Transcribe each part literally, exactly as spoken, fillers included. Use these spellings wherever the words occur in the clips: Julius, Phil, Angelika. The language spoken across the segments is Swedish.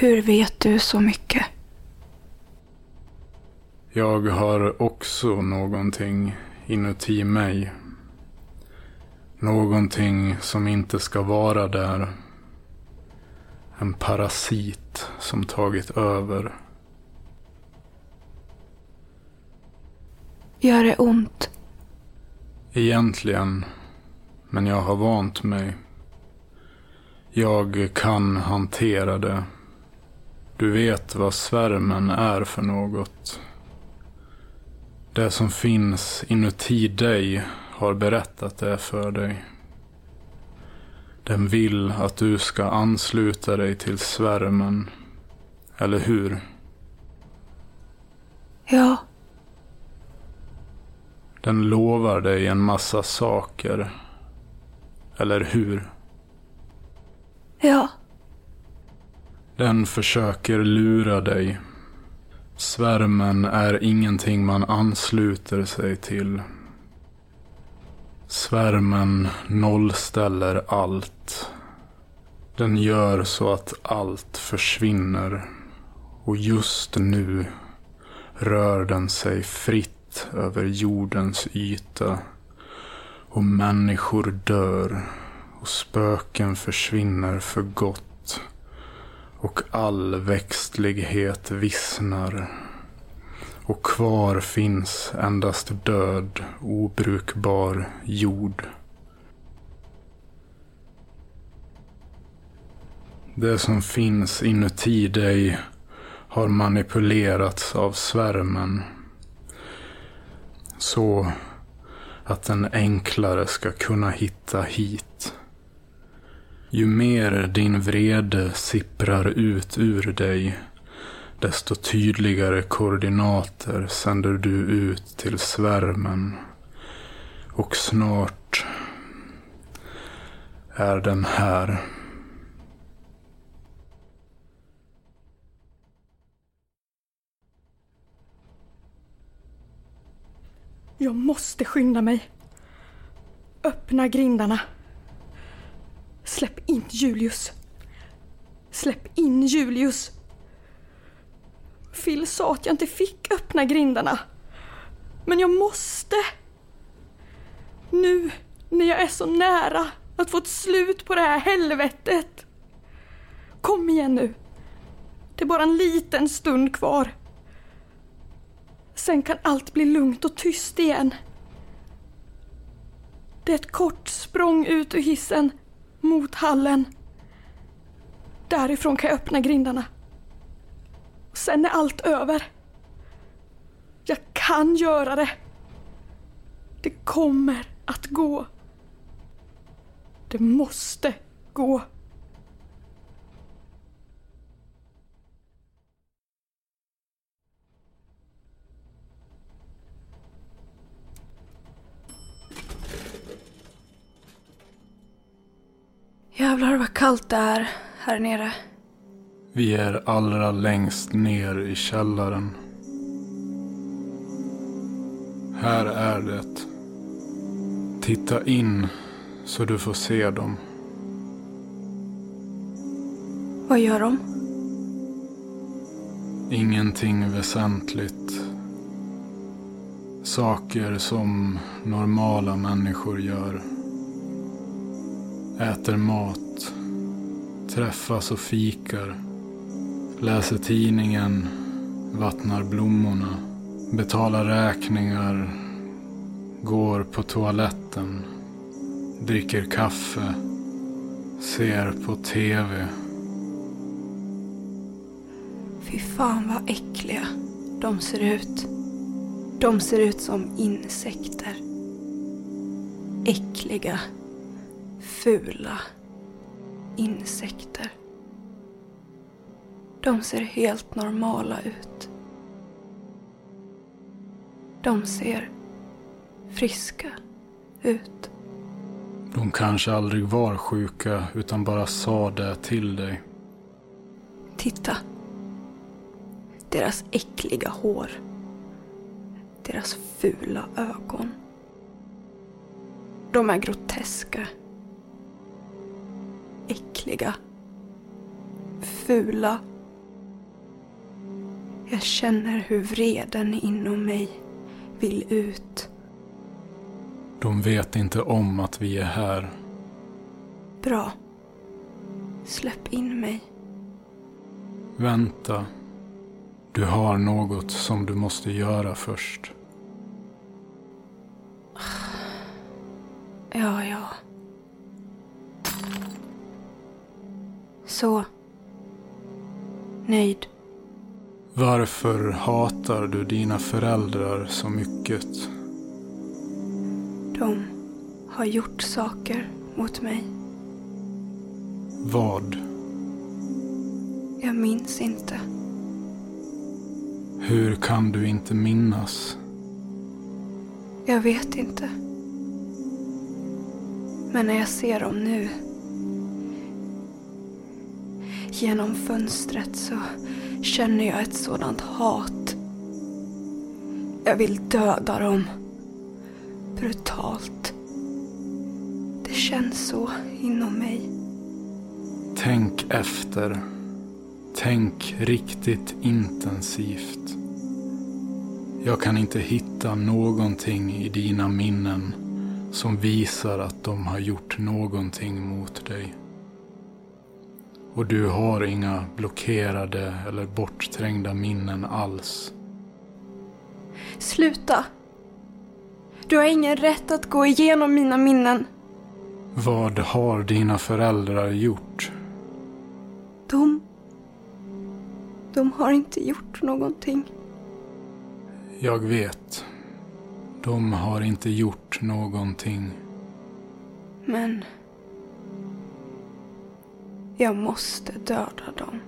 Hur vet du så mycket? Jag har också någonting inuti mig. Någonting som inte ska vara där. En parasit som tagit över. Gör det ont? Egentligen, men jag har vant mig. Jag kan hantera det. Du vet vad svärmen är för något. Det som finns inuti dig har berättat det för dig. Den vill att du ska ansluta dig till svärmen. Eller hur? Ja. Den lovar dig en massa saker. Eller hur? Ja. Den försöker lura dig. Svärmen är ingenting man ansluter sig till. Svärmen nollställer allt. Den gör så att allt försvinner. Och just nu rör den sig fritt över jordens yta. Och människor dör. Och spöken försvinner för gott. Och all växtlighet vissnar. Och kvar finns endast död, obrukbar jord. Det som finns inuti dig har manipulerats av svärmen. Så att den enklare ska kunna hitta hit. Ju mer din vrede sipprar ut ur dig, desto tydligare koordinater sänder du ut till svärmen. Och snart är den här. Jag måste skynda mig. Öppna grindarna. Släpp in Julius. Släpp in Julius. Phil sa att jag inte fick öppna grindarna. Men jag måste. Nu när jag är så nära att få ett slut på det här helvetet. Kom igen nu. Det är bara en liten stund kvar. Sen kan allt bli lugnt och tyst igen. Det är ett kort språng ut ur hissen mot hallen. Därifrån kan jag öppna grindarna. Sen är allt över. Jag kan göra det. Det kommer att gå. Det måste gå. Jävlar vad kallt det är här nere. Vi är allra längst ner i källaren. Här är det. Titta in så du får se dem. Vad gör de? Ingenting väsentligt. Saker som normala människor gör. Äter mat. Träffas och fikar. Läser tidningen, vattnar blommorna, betalar räkningar, går på toaletten, dricker kaffe, ser på tv. Fy fan vad äckliga de ser ut. De ser ut som insekter. Äckliga, fula insekter. De ser helt normala ut. De ser friska ut. De kanske aldrig var sjuka utan bara sa det till dig. Titta. Deras äckliga hår. Deras fula ögon. De är groteska. Äckliga. Fula. Jag känner hur vreden inom mig vill ut. De vet inte om att vi är här. Bra. Släpp in mig. Vänta. Du har något som du måste göra först. Ja, ja. Så. Nöjd. Varför hatar du dina föräldrar så mycket? De har gjort saker mot mig. Vad? Jag minns inte. Hur kan du inte minnas? Jag vet inte. Men när jag ser dem nu, genom fönstret, så känner jag ett sådant hat. Jag vill döda dem. Brutalt. Det känns så inom mig. Tänk efter. Tänk riktigt intensivt. Jag kan inte hitta någonting i dina minnen som visar att de har gjort någonting mot dig. Och du har inga blockerade eller bortträngda minnen alls. Sluta! Du har ingen rätt att gå igenom mina minnen. Vad har dina föräldrar gjort? De... De har inte gjort någonting. Jag vet. De har inte gjort någonting. Men... jag måste döda dem.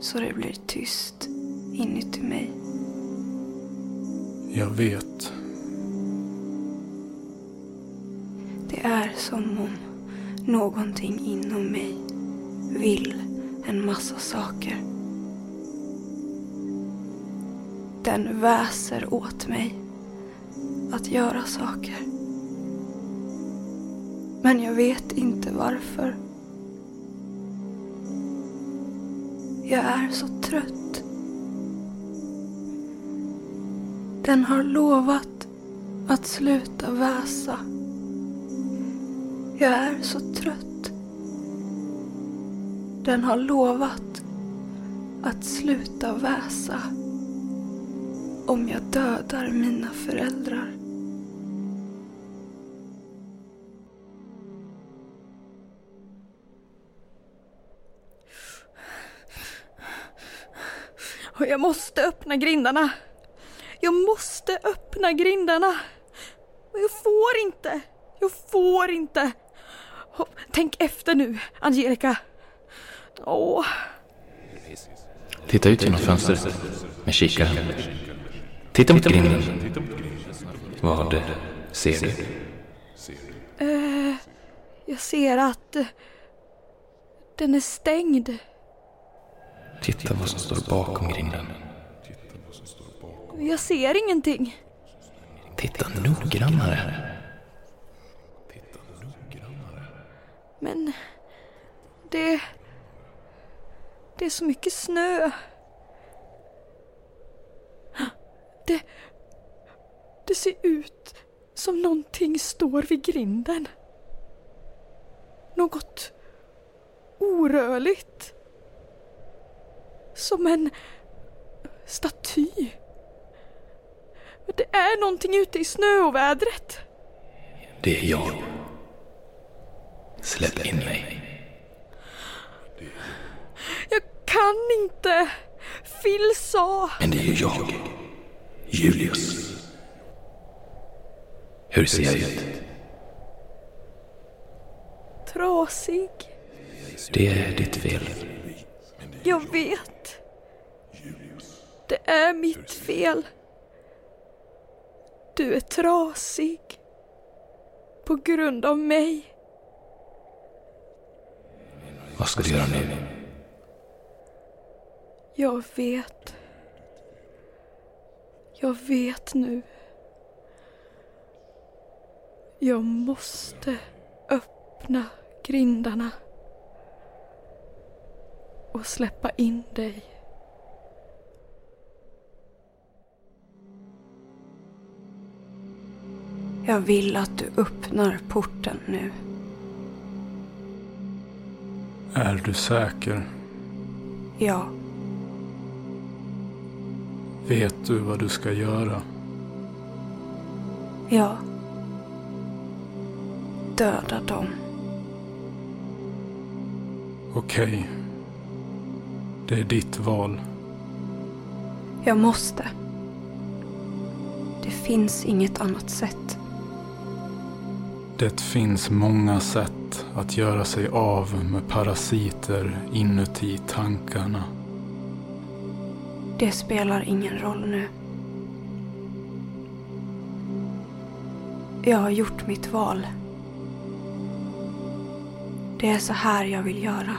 Så det blir tyst inuti mig. Jag vet. Det är som om någonting inom mig vill en massa saker. Den väser åt mig att göra saker. Men jag vet inte varför. Jag är så trött. Den har lovat att sluta väsa. Jag är så trött. Den har lovat att sluta väsa om jag dödar mina föräldrar. Och jag måste öppna grindarna. Jag måste öppna grindarna. Men jag får inte. Jag får inte. Tänk efter nu, Angelika. Åh. Titta ut genom fönstret med kikaren. Titta mot grinden. Vad ser du? Uh, jag ser att uh, den är stängd. Titta vad som står bakom grinden. Jag ser ingenting. Titta noggrannare. Men det det är så mycket snö. Det det ser ut som någonting står vid grinden. Något orörligt. Som en staty. Det är någonting ute i snö och vädret. Det är jag. Släpp in mig. Jag kan inte. Phil sa. Men det är ju jag. Julius. Hur ser jag ut? Trasig. Det är ditt fel. Jag vet. Det är mitt fel. Du är trasig. På grund av mig. Vad ska du göra nu? Jag vet. Jag vet nu. Jag måste öppna grindarna. och släppa in dig. Jag vill att du öppnar porten nu. Är du säker? Ja. Vet du vad du ska göra? Ja. Döda dem. Okej. Det är ditt val. Jag måste. Det finns inget annat sätt. Det finns många sätt att göra sig av med parasiter inuti tankarna. Det spelar ingen roll nu. Jag har gjort mitt val. Det är så här jag vill göra.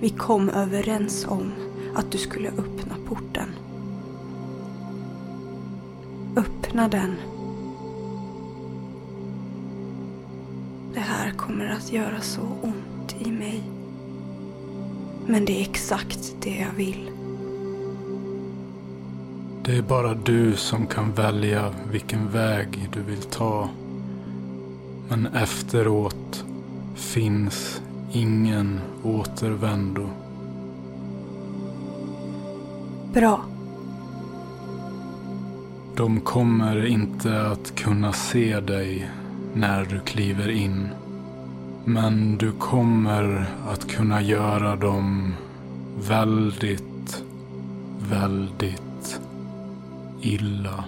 Vi kom överens om att du skulle öppna porten. Öppna den. Det här kommer att göra så ont i mig. Men det är exakt det jag vill. Det är bara du som kan välja vilken väg du vill ta. Men efteråt finns ingen återvändo. Bra. De kommer inte att kunna se dig när du kliver in. Men du kommer att kunna göra dem väldigt, väldigt illa.